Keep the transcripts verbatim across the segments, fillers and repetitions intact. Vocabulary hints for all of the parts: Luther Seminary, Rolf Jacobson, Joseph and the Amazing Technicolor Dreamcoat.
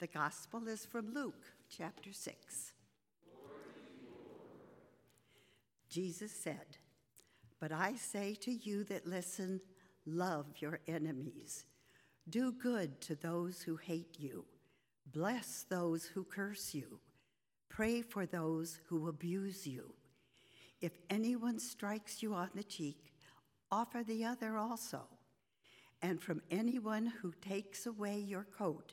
The gospel is from Luke, chapter six. Lord, Jesus said, "But I say to you that listen, love your enemies. Do good to those who hate you. Bless those who curse you. Pray for those who abuse you. If anyone strikes you on the cheek, offer the other also. And from anyone who takes away your coat,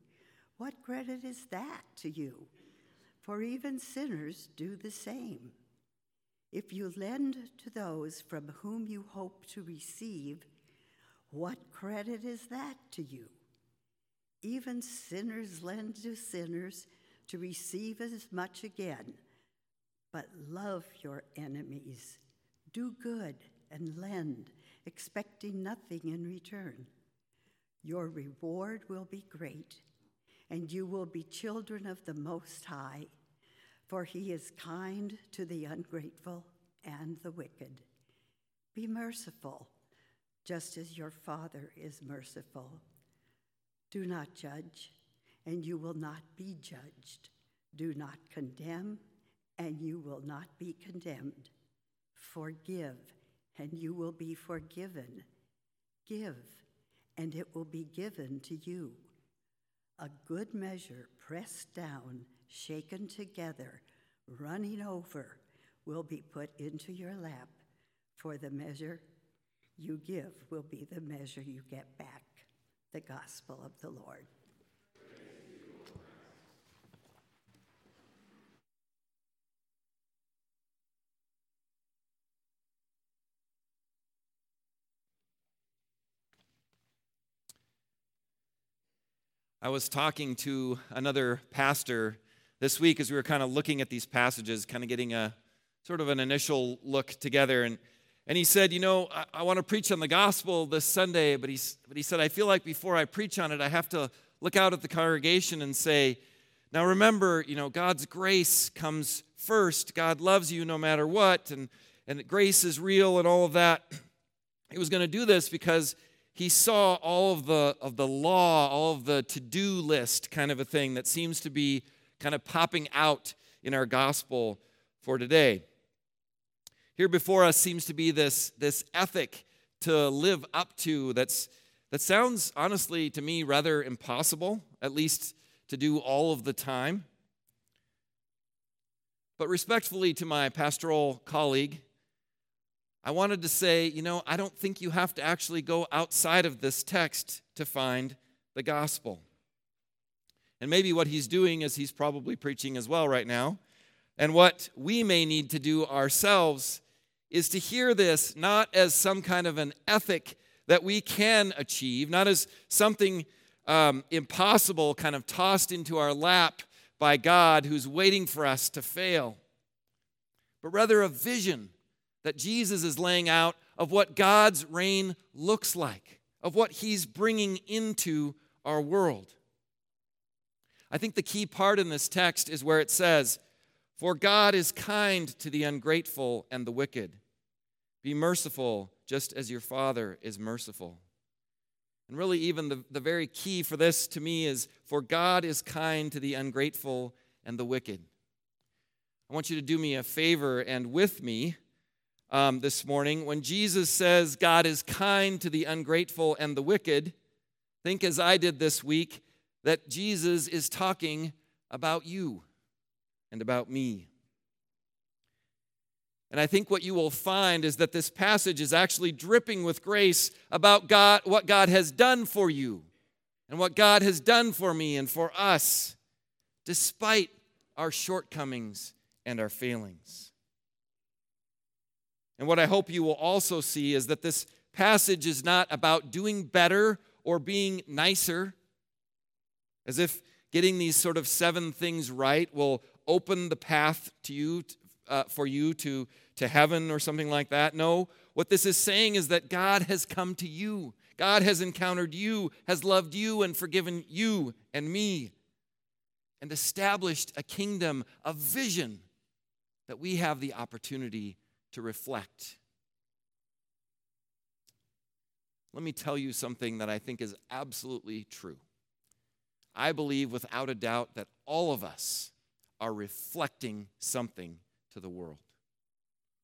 what credit is that to you? For even sinners do the same. If you lend to those from whom you hope to receive, what credit is that to you? Even sinners lend to sinners to receive as much again. But love your enemies. Do good and lend, expecting nothing in return. Your reward will be great, and you will be children of the Most High, for he is kind to the ungrateful and the wicked. Be merciful, just as your Father is merciful. Do not judge, and you will not be judged. Do not condemn, and you will not be condemned. Forgive, and you will be forgiven. Give, and it will be given to you. A good measure, pressed down, shaken together, running over, will be put into your lap, for the measure you give will be the measure you get back." The gospel of the Lord. I was talking to another pastor this week as we were kind of looking at these passages, kind of getting a sort of an initial look together. And, and he said, you know, I, I want to preach on the gospel this Sunday, but he, but he said, I feel like before I preach on it, I have to look out at the congregation and say, now remember, you know, God's grace comes first. God loves you no matter what, and, and grace is real and all of that. He was going to do this because he saw all of the of the law, all of the to-do list kind of a thing that seems to be kind of popping out in our gospel for today. Here before us seems to be this, this ethic to live up to that's that sounds, honestly, to me, rather impossible, at least to do all of the time. But respectfully to my pastoral colleague, I wanted to say, you know, I don't think you have to actually go outside of this text to find the gospel. And maybe what he's doing is he's probably preaching as well right now. And what we may need to do ourselves is to hear this not as some kind of an ethic that we can achieve, not as something um, impossible kind of tossed into our lap by God who's waiting for us to fail, but rather a vision that Jesus is laying out of what God's reign looks like, of what he's bringing into our world. I think the key part in this text is where it says, "For God is kind to the ungrateful and the wicked. Be merciful just as your Father is merciful." And really even the, the very key for this to me is, "For God is kind to the ungrateful and the wicked." I want you to do me a favor and with me, Um, this morning, when Jesus says God is kind to the ungrateful and the wicked, think as I did this week that Jesus is talking about you and about me. And I think what you will find is that this passage is actually dripping with grace about God, what God has done for you and what God has done for me and for us, despite our shortcomings and our failings. And what I hope you will also see is that this passage is not about doing better or being nicer, as if Getting these sort of seven things right will open the path to you, uh, for you to, to heaven or something like that. No, what this is saying is that God has come to you. God has encountered you, has loved you and forgiven you and me, and established a kingdom, a vision that we have the opportunity to reflect. Let me tell you something that I think is absolutely true. I believe without a doubt that all of us are reflecting something to the world.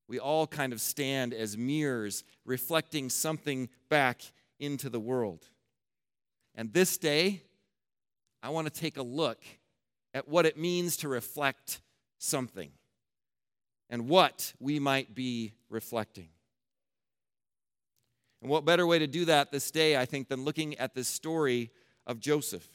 We all kind of stand as mirrors reflecting something back into the world. And this day, I want to take a look at what it means to reflect something and what we might be reflecting. And what better way to do that this day, I think, than looking at this story of Joseph.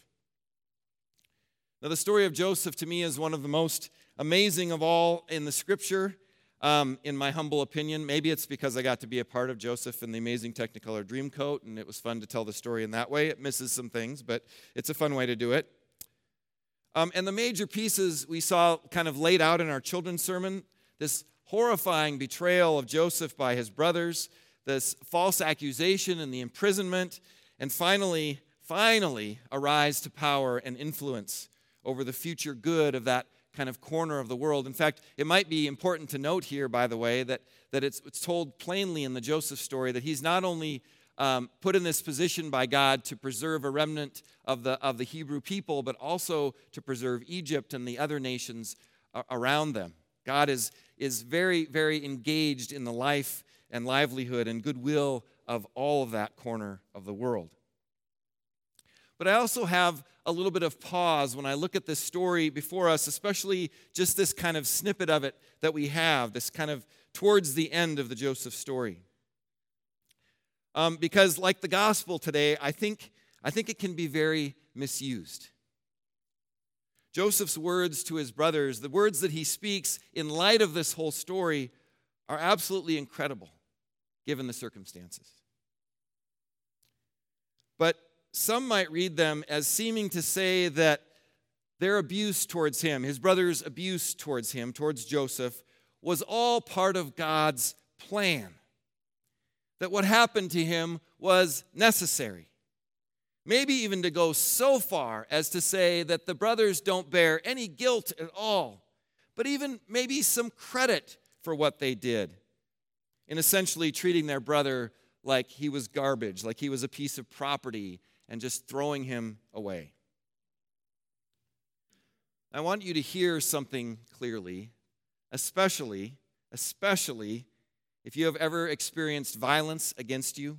Now, the story of Joseph, to me, is one of the most amazing of all in the Scripture, um, in my humble opinion. Maybe it's because I got to be a part of Joseph and the Amazing Technicolor Dreamcoat, and it was fun to tell the story in that way. It misses some things, but it's a fun way to do it. Um, and the major pieces we saw kind of laid out in our children's sermon, this horrifying betrayal of Joseph by his brothers, this false accusation and the imprisonment, and finally, finally, a rise to power and influence over the future good of that kind of corner of the world. In fact, it might be important to note here, by the way, that, that it's, it's told plainly in the Joseph story that he's not only um, put in this position by God to preserve a remnant of the, of the Hebrew people, but also to preserve Egypt and the other nations around them. God is, is very, very engaged in the life and livelihood and goodwill of all of that corner of the world. But I also have a little bit of pause when I look at this story before us, especially just this kind of snippet of it that we have, this kind of towards the end of the Joseph story. Um, because like the gospel today, I think, I think it can be very misused. Joseph's words to his brothers, the words that he speaks in light of this whole story, are absolutely incredible given the circumstances. But some might read them as seeming to say that their abuse towards him, his brother's abuse towards him, towards Joseph, was all part of God's plan. That what happened to him was necessary. Maybe even to go so far as to say that the brothers don't bear any guilt at all, but even maybe some credit for what they did, in essentially treating their brother like he was garbage, like he was a piece of property, and just throwing him away. I want you to hear something clearly, especially, especially if you have ever experienced violence against you,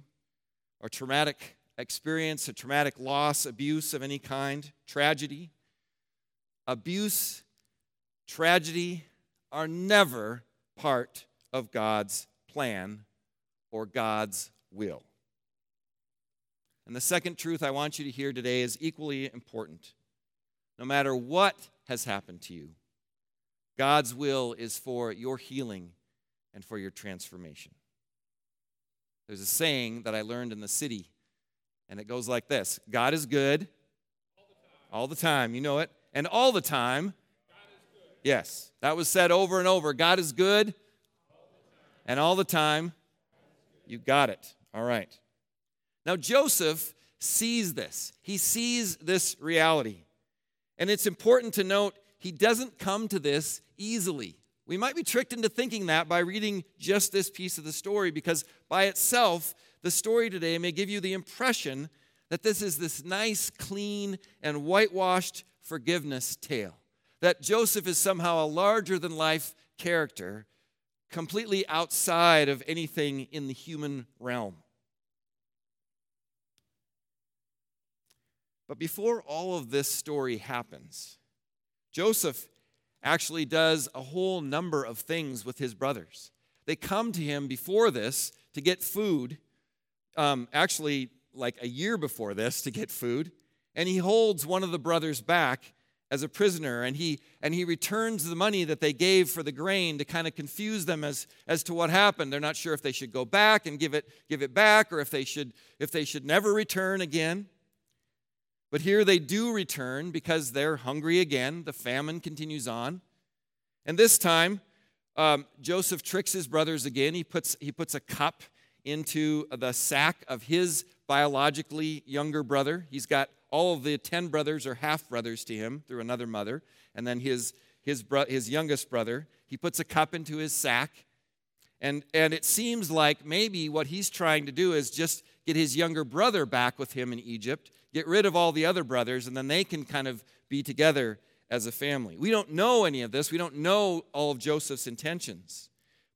or traumatic experience, a traumatic loss, abuse of any kind, tragedy. Abuse, tragedy are never part of God's plan or God's will. And the second truth I want you to hear today is equally important. No matter what has happened to you, God's will is for your healing and for your transformation. There's a saying that I learned in the city, and it goes like this: God is good all the time. All the time. You know it. And all the time. God is good. Yes, that was said over and over. God is good all the time. And all the time. You got it. All right. Now, Joseph sees this. He sees this reality. And it's important to note he doesn't come to this easily. We might be tricked into thinking that by reading just this piece of the story, because by itself, the story today may give you the impression that this is this nice, clean, and whitewashed forgiveness tale, that Joseph is somehow a larger-than-life character, completely outside of anything in the human realm. But before all of this story happens, Joseph actually does a whole number of things with his brothers. They come to him before this to get food, um, actually like a year before this to get food, and he holds one of the brothers back as a prisoner, and he and he returns the money that they gave for the grain to kind of confuse them as, as to what happened. They're not sure if they should go back and give it give it back, or if they should if they should never return again. But here they do return because they're hungry again. The famine continues on. And this time, um, Joseph tricks his brothers again. He puts, he puts a cup into the sack of his biologically younger brother. He's got all of the ten brothers or half-brothers to him through another mother. And then his his bro- his youngest brother, he puts a cup into his sack. And, and it seems like maybe what he's trying to do is just get his younger brother back with him in Egypt, get rid of all the other brothers, and then they can kind of be together as a family. We don't know any of this. We don't know all of Joseph's intentions.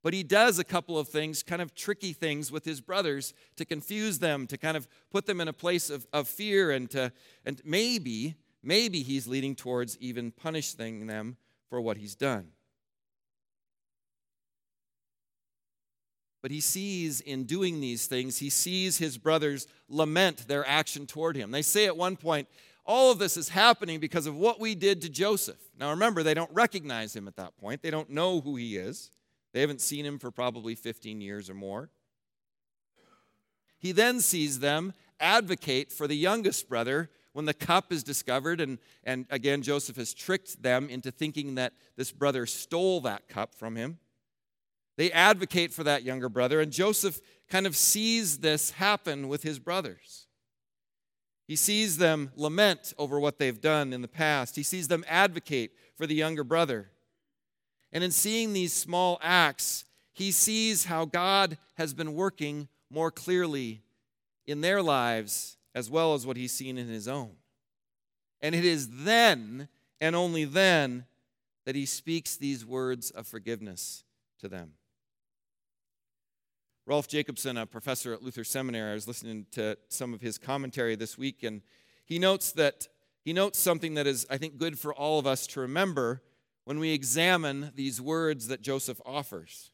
But he does a couple of things, kind of tricky things with his brothers to confuse them, to kind of put them in a place of, of fear, and to and maybe, maybe he's leading towards even punishing them for what he's done. But he sees in doing these things, he sees his brothers lament their action toward him. They say at one point, all of this is happening because of what we did to Joseph. Now remember, they don't recognize him at that point. They don't know who he is. They haven't seen him for probably fifteen years or more. He then sees them advocate for the youngest brother when the cup is discovered. And, and again, Joseph has tricked them into thinking that this brother stole that cup from him. They advocate for that younger brother, and Joseph kind of sees this happen with his brothers. He sees them lament over what they've done in the past. He sees them advocate for the younger brother. And in seeing these small acts, he sees how God has been working more clearly in their lives as well as what he's seen in his own. And it is then, and only then, that he speaks these words of forgiveness to them. Rolf Jacobson, a professor at Luther Seminary, I was listening to some of his commentary this week, and he notes that he notes something that is, I think, good for all of us to remember when we examine these words that Joseph offers.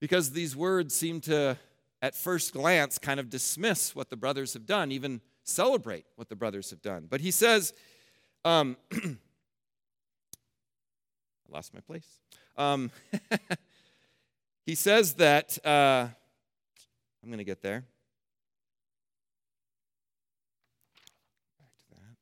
Because these words seem to, at first glance, kind of dismiss what the brothers have done, even celebrate what the brothers have done. But he says, um, I lost my place. Um, he says that, uh, I'm going to get there. Back to that.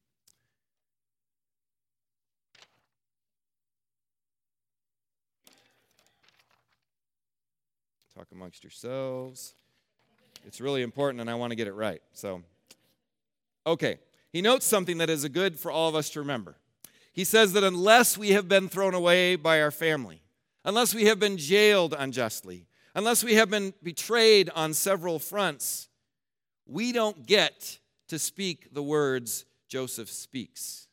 Talk amongst yourselves. It's really important, and I want to get it right. So, okay. He notes something that is a good for all of us to remember. He says that unless we have been thrown away by our family, unless we have been jailed unjustly, unless we have been betrayed on several fronts, we don't get to speak the words Joseph speaks.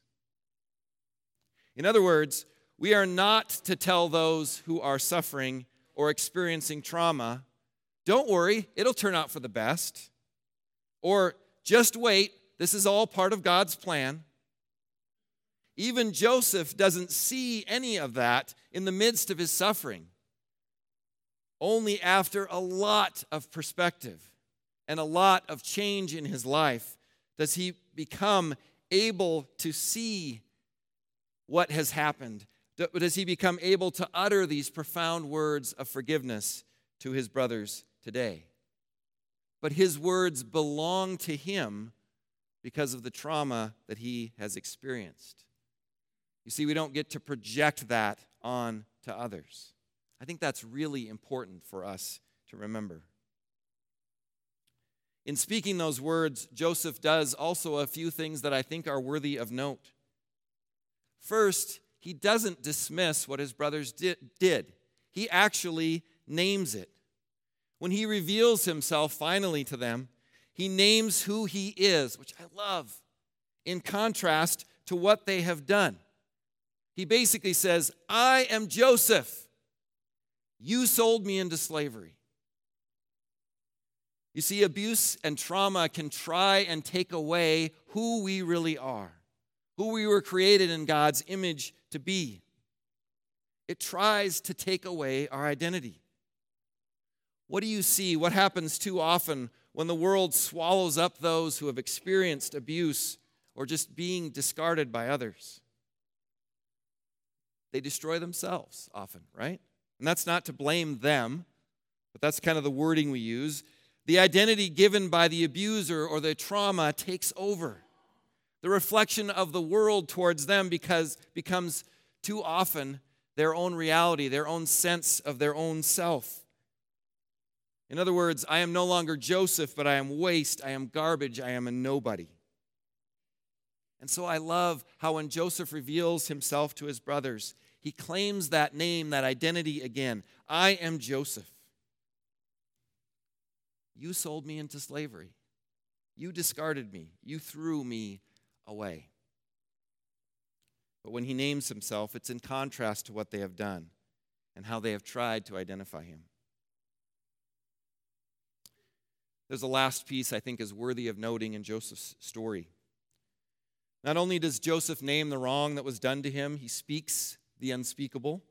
In other words, we are not to tell those who are suffering or experiencing trauma, don't worry, it'll turn out for the best, or just wait, this is all part of God's plan. Even Joseph doesn't see any of that in the midst of his suffering. Only after a lot of perspective and a lot of change in his life does he become able to see what has happened. Does he become able to utter these profound words of forgiveness to his brothers today? But his words belong to him because of the trauma that he has experienced. You see, we don't get to project that on to others. I think that's really important for us to remember. In speaking those words, Joseph does also a few things that I think are worthy of note. First, he doesn't dismiss what his brothers did. He actually names it. When he reveals himself finally to them, he names who he is, which I love, in contrast to what they have done. He basically says, I am Joseph. You sold me into slavery. You see, abuse and trauma can try and take away who we really are, who we were created in God's image to be. It tries to take away our identity. What do you see? What happens too often when the world swallows up those who have experienced abuse or just being discarded by others? They destroy themselves often, right? And that's not to blame them, but that's kind of the wording we use. The identity given by the abuser or the trauma takes over. The reflection of the world towards them because becomes too often their own reality, their own sense of their own self. In other words, I am no longer Joseph, but I am waste, I am garbage, I am a nobody. And so I love how when Joseph reveals himself to his brothers, he claims that name, that identity again. I am Joseph. You sold me into slavery. You discarded me. You threw me away. But when he names himself, it's in contrast to what they have done and how they have tried to identify him. There's a last piece I think is worthy of noting in Joseph's story. Not only does Joseph name the wrong that was done to him, he speaks the unspeakable.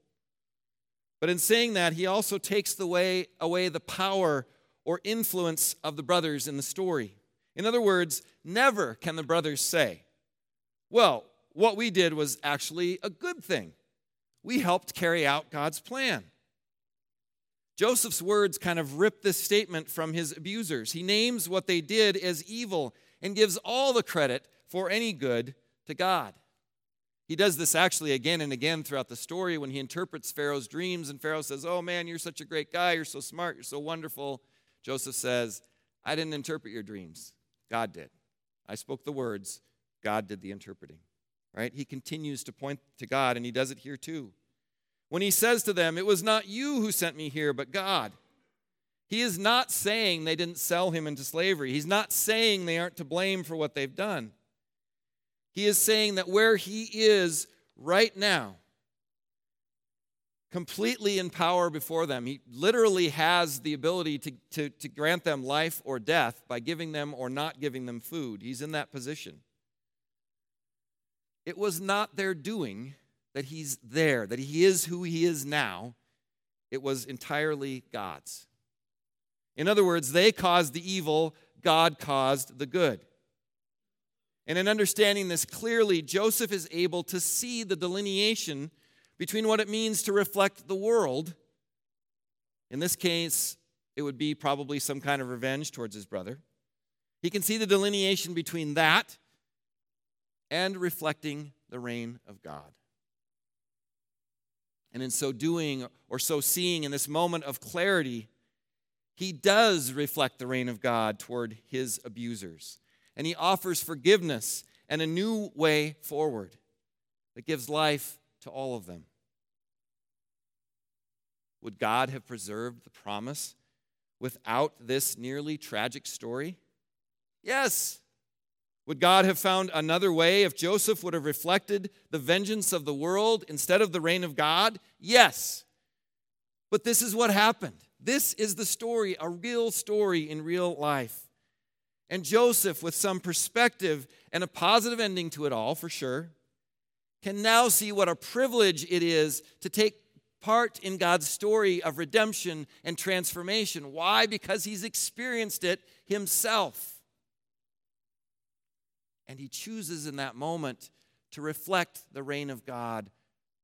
But in saying that, he also takes the way, away the power or influence of the brothers in the story. In other words, never can the brothers say, well, what we did was actually a good thing. We helped carry out God's plan. Joseph's words kind of rip this statement from his abusers. He names what they did as evil and gives all the credit for any good to God. He does this actually again and again throughout the story when he interprets Pharaoh's dreams, and Pharaoh says, oh man, you're such a great guy, you're so smart, you're so wonderful. Joseph says, I didn't interpret your dreams, God did. I spoke the words, God did the interpreting, right? He continues to point to God, and he does it here too. When he says to them, it was not you who sent me here, but God. He is not saying they didn't sell him into slavery. He's not saying they aren't to blame for what they've done. He is saying that where he is right now, completely in power before them, he literally has the ability to, to, to grant them life or death by giving them or not giving them food. He's in that position. It was not their doing that he's there, that he is who he is now. It was entirely God's. In other words, they caused the evil, God caused the good. And in understanding this clearly, Joseph is able to see the delineation between what it means to reflect the world. In this case, it would be probably some kind of revenge towards his brother. He can see the delineation between that and reflecting the reign of God. And in so doing, or so seeing, in this moment of clarity, he does reflect the reign of God toward his abusers. And he offers forgiveness and a new way forward that gives life to all of them. Would God have preserved the promise without this nearly tragic story? Yes. Would God have found another way if Joseph would have reflected the vengeance of the world instead of the reign of God? Yes. But this is what happened. This is the story, a real story in real life. And Joseph, with some perspective and a positive ending to it all, for sure, can now see what a privilege it is to take part in God's story of redemption and transformation. Why? Because he's experienced it himself. And he chooses in that moment to reflect the reign of God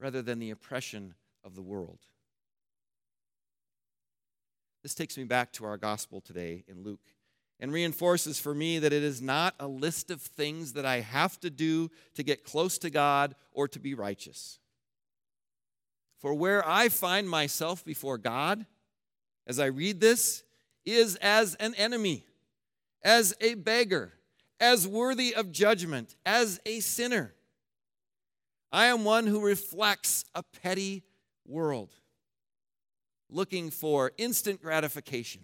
rather than the oppression of the world. This takes me back to our gospel today in Luke, and reinforces for me that it is not a list of things that I have to do to get close to God or to be righteous. For where I find myself before God, as I read this, is as an enemy, as a beggar, as worthy of judgment, as a sinner. I am one who reflects a petty world, looking for instant gratification,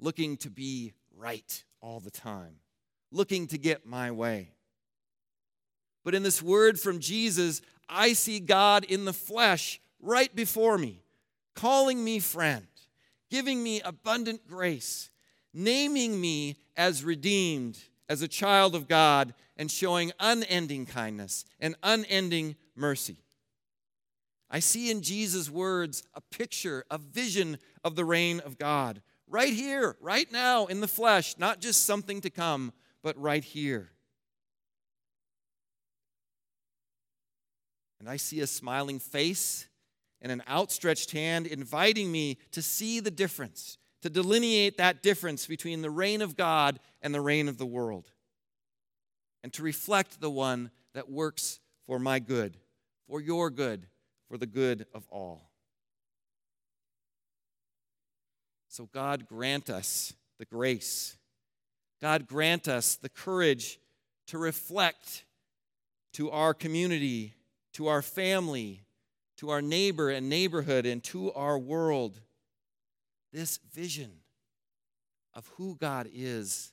looking to be right all the time, looking to get my way. But in this word from Jesus, I see God in the flesh right before me, calling me friend, giving me abundant grace, naming me as redeemed, as a child of God, and showing unending kindness and unending mercy. I see in Jesus' words a picture, a vision of the reign of God, right here, right now, in the flesh, not just something to come, but right here. And I see a smiling face and an outstretched hand inviting me to see the difference, to delineate that difference between the reign of God and the reign of the world, and to reflect the one that works for my good, for your good, for the good of all. So God grant us the grace. God grant us the courage to reflect to our community, to our family, to our neighbor and neighborhood, and to our world this vision of who God is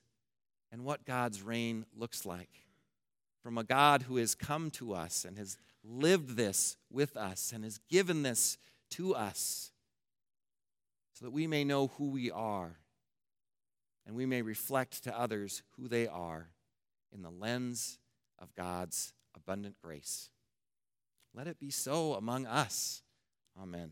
and what God's reign looks like, from a God who has come to us and has lived this with us and has given this to us, so that we may know who we are and we may reflect to others who they are in the lens of God's abundant grace. Let it be so among us. Amen.